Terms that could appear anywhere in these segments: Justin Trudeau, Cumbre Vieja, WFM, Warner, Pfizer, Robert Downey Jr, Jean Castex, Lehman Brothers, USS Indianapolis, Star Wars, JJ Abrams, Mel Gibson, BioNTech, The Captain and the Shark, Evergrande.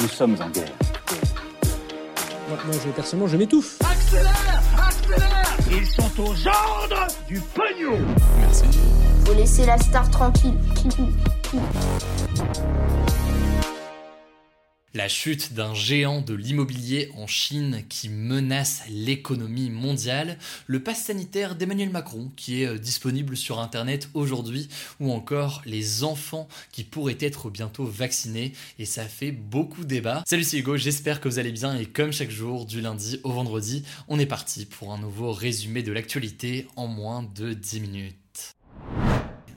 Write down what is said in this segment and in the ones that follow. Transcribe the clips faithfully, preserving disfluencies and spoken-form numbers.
Nous sommes en guerre. Moi, moi je, personnellement, je m'étouffe. Accélère, accélère. Ils sont aux ordres du pognon. Merci. Faut laisser la star tranquille. La chute d'un géant de l'immobilier en Chine qui menace l'économie mondiale, le pass sanitaire d'Emmanuel Macron qui est disponible sur internet aujourd'hui, ou encore les enfants qui pourraient être bientôt vaccinés, et ça fait beaucoup débat. Salut, c'est Hugo, j'espère que vous allez bien, et comme chaque jour, du lundi au vendredi, on est parti pour un nouveau résumé de l'actualité en moins de dix minutes.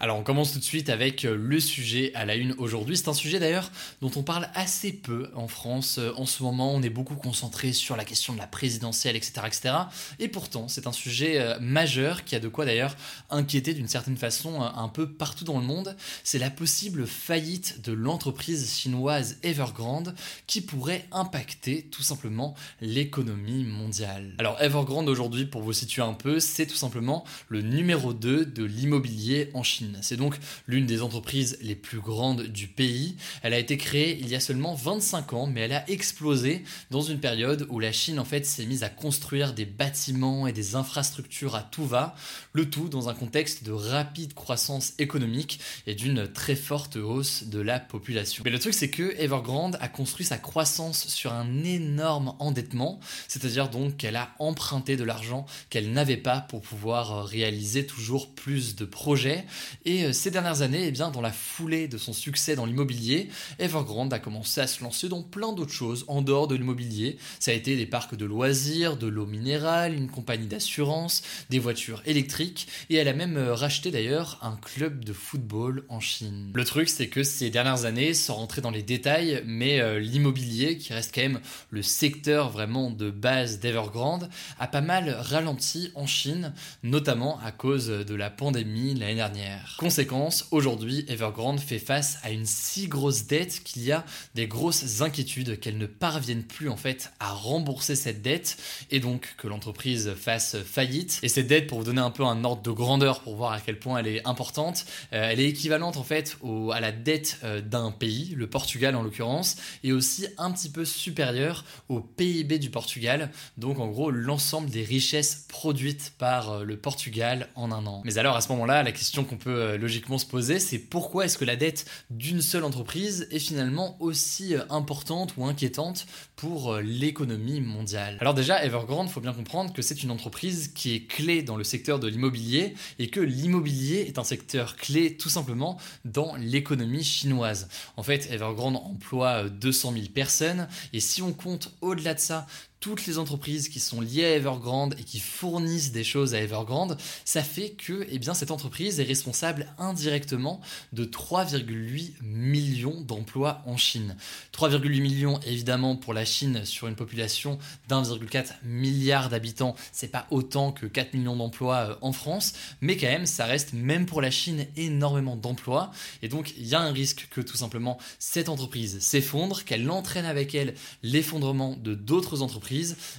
Alors on commence tout de suite avec le sujet à la une aujourd'hui. C'est un sujet d'ailleurs dont on parle assez peu en France. En ce moment, on est beaucoup concentré sur la question de la présidentielle, et cetera et cetera. Et pourtant, c'est un sujet majeur qui a de quoi d'ailleurs inquiéter d'une certaine façon un peu partout dans le monde. C'est la possible faillite de l'entreprise chinoise Evergrande qui pourrait impacter tout simplement l'économie mondiale. Alors Evergrande aujourd'hui, pour vous situer un peu, c'est tout simplement le numéro deux de l'immobilier en Chine. C'est donc l'une des entreprises les plus grandes du pays. Elle a été créée il y a seulement vingt-cinq ans, mais elle a explosé dans une période où la Chine en fait s'est mise à construire des bâtiments et des infrastructures à tout va, le tout dans un contexte de rapide croissance économique et d'une très forte hausse de la population. Mais le truc c'est que Evergrande a construit sa croissance sur un énorme endettement, c'est-à-dire donc qu'elle a emprunté de l'argent qu'elle n'avait pas pour pouvoir réaliser toujours plus de projets. Et ces dernières années, eh bien, dans la foulée de son succès dans l'immobilier, Evergrande a commencé à se lancer dans plein d'autres choses en dehors de l'immobilier. Ça a été des parcs de loisirs, de l'eau minérale, une compagnie d'assurance, des voitures électriques, et elle a même racheté d'ailleurs un club de football en Chine. Le truc, c'est que ces dernières années, sans rentrer dans les détails, mais l'immobilier, qui reste quand même le secteur vraiment de base d'Evergrande, a pas mal ralenti en Chine, notamment à cause de la pandémie l'année dernière. Conséquence, aujourd'hui, Evergrande fait face à une si grosse dette qu'il y a des grosses inquiétudes qu'elle ne parvienne plus en fait à rembourser cette dette, et donc que l'entreprise fasse faillite. Et cette dette, pour vous donner un peu un ordre de grandeur pour voir à quel point elle est importante, euh, elle est équivalente en fait au, à la dette euh, d'un pays, le Portugal en l'occurrence, et aussi un petit peu supérieure au P I B du Portugal, donc en gros l'ensemble des richesses produites par euh, le Portugal en un an. Mais alors à ce moment-là, la question qu'on peut logiquement se poser, c'est pourquoi est-ce que la dette d'une seule entreprise est finalement aussi importante ou inquiétante pour l'économie mondiale. Alors déjà, Evergrande, faut bien comprendre que c'est une entreprise qui est clé dans le secteur de l'immobilier, et que l'immobilier est un secteur clé tout simplement dans l'économie chinoise. En fait, Evergrande emploie deux cent mille personnes, et si on compte au-delà de ça toutes les entreprises qui sont liées à Evergrande et qui fournissent des choses à Evergrande, ça fait que eh bien, cette entreprise est responsable indirectement de trois virgule huit millions d'emplois en Chine. trois virgule huit millions évidemment pour la Chine sur une population d'un virgule quatre milliard d'habitants, c'est pas autant que quatre millions d'emplois en France, mais quand même ça reste même pour la Chine énormément d'emplois, et donc il y a un risque que tout simplement cette entreprise s'effondre, qu'elle entraîne avec elle l'effondrement de d'autres entreprises,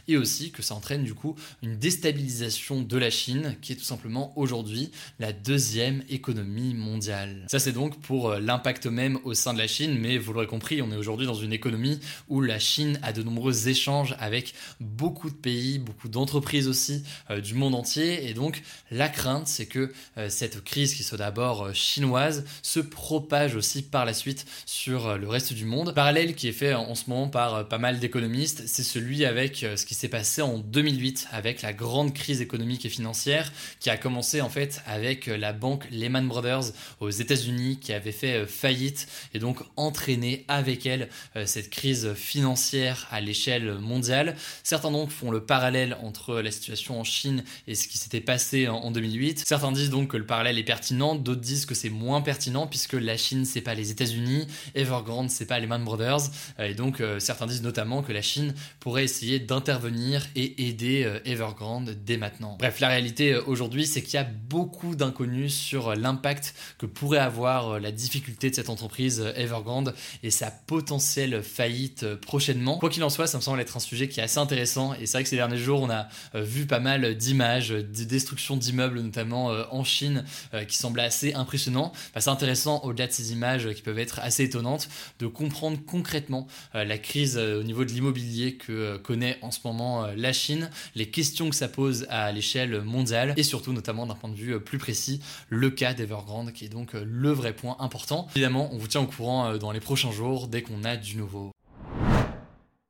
et aussi que ça entraîne du coup une déstabilisation de la Chine qui est tout simplement aujourd'hui la deuxième économie mondiale. Ça c'est donc pour l'impact même au sein de la Chine, mais vous l'aurez compris, on est aujourd'hui dans une économie où la Chine a de nombreux échanges avec beaucoup de pays, beaucoup d'entreprises aussi euh, du monde entier, et donc la crainte c'est que euh, cette crise qui soit d'abord euh, chinoise se propage aussi par la suite sur euh, le reste du monde. Parallèle qui est fait en ce moment par euh, pas mal d'économistes, c'est celui avec avec ce qui s'est passé en deux mille huit avec la grande crise économique et financière qui a commencé en fait avec la banque Lehman Brothers aux États-Unis qui avait fait faillite et donc entraîné avec elle cette crise financière à l'échelle mondiale. Certains donc font le parallèle entre la situation en Chine et ce qui s'était passé en deux mille huit. Certains disent donc que le parallèle est pertinent, d'autres disent que c'est moins pertinent puisque la Chine c'est pas les États-Unis, Evergrande c'est pas Lehman Brothers et donc certains disent notamment que la Chine pourrait essayer d'intervenir et aider Evergrande dès maintenant. Bref, la réalité aujourd'hui, c'est qu'il y a beaucoup d'inconnus sur l'impact que pourrait avoir la difficulté de cette entreprise Evergrande et sa potentielle faillite prochainement. Quoi qu'il en soit, ça me semble être un sujet qui est assez intéressant et c'est vrai que ces derniers jours, on a vu pas mal d'images, des destructions d'immeubles notamment en Chine qui semblaient assez impressionnants. Bah, c'est intéressant, au-delà de ces images qui peuvent être assez étonnantes, de comprendre concrètement la crise au niveau de l'immobilier que connaît en ce moment la Chine, les questions que ça pose à l'échelle mondiale et surtout notamment d'un point de vue plus précis le cas d'Evergrande qui est donc le vrai point important. Évidemment, on vous tient au courant dans les prochains jours dès qu'on a du nouveau.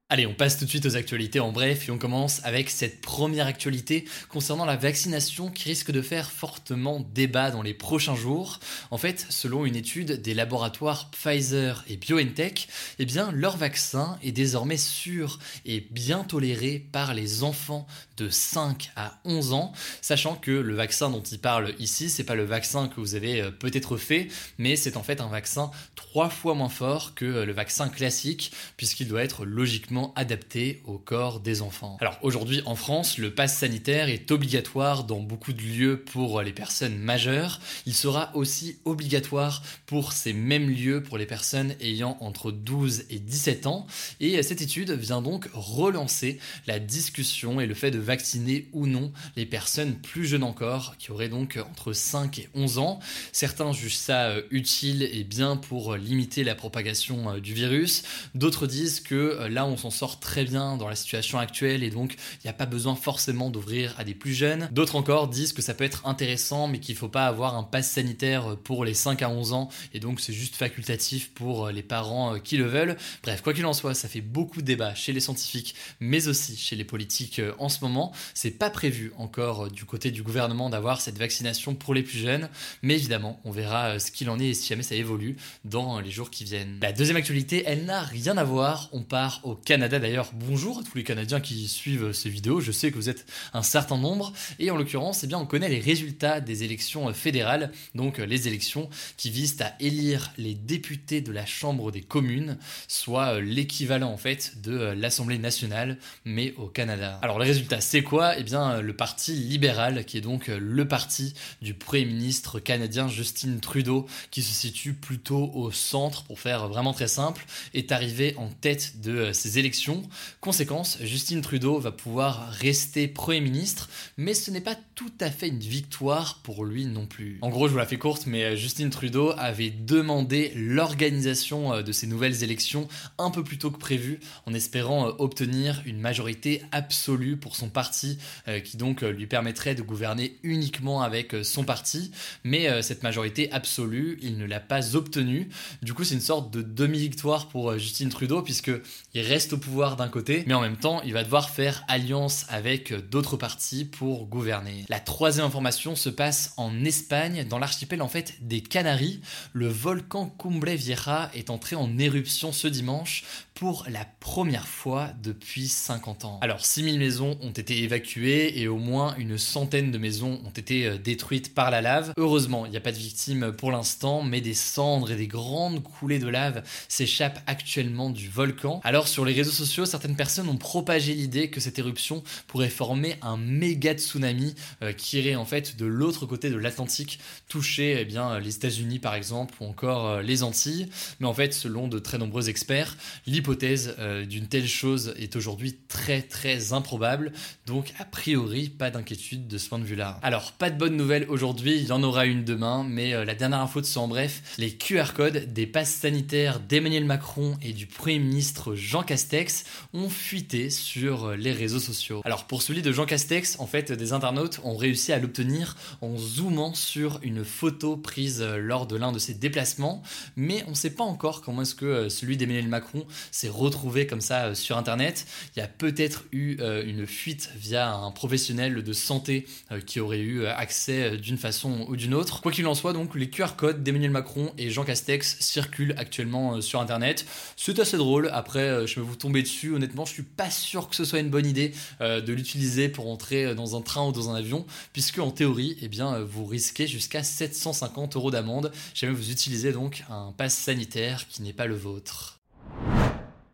Allez, on passe tout de suite aux actualités en bref et on commence avec cette première actualité concernant la vaccination qui risque de faire fortement débat dans les prochains jours. En fait, selon une étude des laboratoires Pfizer et BioNTech, eh bien, leur vaccin est désormais sûr et bien toléré par les enfants de cinq à onze ans, sachant que le vaccin dont ils parlent ici, c'est pas le vaccin que vous avez peut-être fait, mais c'est en fait un vaccin trois fois moins fort que le vaccin classique, puisqu'il doit être logiquement adapté au corps des enfants. Alors aujourd'hui en France, le pass sanitaire est obligatoire dans beaucoup de lieux pour les personnes majeures. Il sera aussi obligatoire pour ces mêmes lieux pour les personnes ayant entre douze et dix-sept ans. Et cette étude vient donc relancer la discussion et le fait de vacciner ou non les personnes plus jeunes encore, qui auraient donc entre cinq et onze ans. Certains jugent ça utile et bien pour limiter la propagation du virus. D'autres disent que là on s'en sort très bien dans la situation actuelle et donc il n'y a pas besoin forcément d'ouvrir à des plus jeunes. D'autres encore disent que ça peut être intéressant mais qu'il ne faut pas avoir un pass sanitaire pour les cinq à onze ans et donc c'est juste facultatif pour les parents qui le veulent. Bref, quoi qu'il en soit, ça fait beaucoup de débats chez les scientifiques mais aussi chez les politiques en ce moment. C'est pas prévu encore du côté du gouvernement d'avoir cette vaccination pour les plus jeunes, mais évidemment on verra ce qu'il en est et si jamais ça évolue dans les jours qui viennent. La deuxième actualité, elle n'a rien à voir, on part au Canada d'ailleurs. Bonjour à tous les Canadiens qui suivent ces vidéos, je sais que vous êtes un certain nombre et en l'occurrence eh bien, on connaît les résultats des élections fédérales, donc les élections qui visent à élire les députés de la Chambre des communes, soit l'équivalent en fait de l'Assemblée nationale mais au Canada. Alors les résultats c'est quoi ? Eh bien le parti libéral qui est donc le parti du Premier ministre canadien Justin Trudeau qui se situe plutôt au centre pour faire vraiment très simple, est arrivé en tête de ces élections. Conséquence, Justin Trudeau va pouvoir rester Premier ministre, mais ce n'est pas tout à fait une victoire pour lui non plus. En gros, je vous la fais courte, mais Justin Trudeau avait demandé l'organisation de ces nouvelles élections un peu plus tôt que prévu, en espérant obtenir une majorité absolue pour son parti, qui donc lui permettrait de gouverner uniquement avec son parti, mais cette majorité absolue, il ne l'a pas obtenue. Du coup, c'est une sorte de demi-victoire pour Justin Trudeau, puisque il reste au pouvoir d'un côté, mais en même temps, il va devoir faire alliance avec d'autres partis pour gouverner. La troisième information se passe en Espagne, dans l'archipel en fait des Canaries. Le volcan Cumbre Vieja est entré en éruption ce dimanche pour la première fois depuis cinquante ans. Alors six mille maisons ont été évacuées et au moins une centaine de maisons ont été détruites par la lave. Heureusement, il n'y a pas de victimes pour l'instant, mais des cendres et des grandes coulées de lave s'échappent actuellement du volcan. Alors sur les réseaux sociaux, certaines personnes ont propagé l'idée que cette éruption pourrait former un méga tsunami euh, qui irait en fait de l'autre côté de l'Atlantique, toucher eh bien, les États-Unis par exemple ou encore euh, les Antilles. Mais en fait, selon de très nombreux experts, l'hypothèse euh, d'une telle chose est aujourd'hui très très improbable. Donc a priori, pas d'inquiétude de ce point de vue-là. Alors pas de bonnes nouvelles aujourd'hui, il y en aura une demain. Mais euh, la dernière info de ça en bref, les Q R codes des passes sanitaires d'Emmanuel Macron et du Premier ministre Jean Castex Castex ont fuité sur les réseaux sociaux. Alors pour celui de Jean Castex, en fait, des internautes ont réussi à l'obtenir en zoomant sur une photo prise lors de l'un de ses déplacements, mais on ne sait pas encore comment est-ce que celui d'Emmanuel Macron s'est retrouvé comme ça sur Internet. Il y a peut-être eu une fuite via un professionnel de santé qui aurait eu accès d'une façon ou d'une autre. Quoi qu'il en soit, donc, les Q R codes d'Emmanuel Macron et Jean Castex circulent actuellement sur Internet. C'est assez drôle. Après, je vais vous tomber dessus. Honnêtement, je suis pas sûr que ce soit une bonne idée de l'utiliser pour entrer dans un train ou dans un avion, puisque en théorie, eh bien, vous risquez jusqu'à sept cent cinquante euros d'amende si jamais vous utilisez donc un pass sanitaire qui n'est pas le vôtre.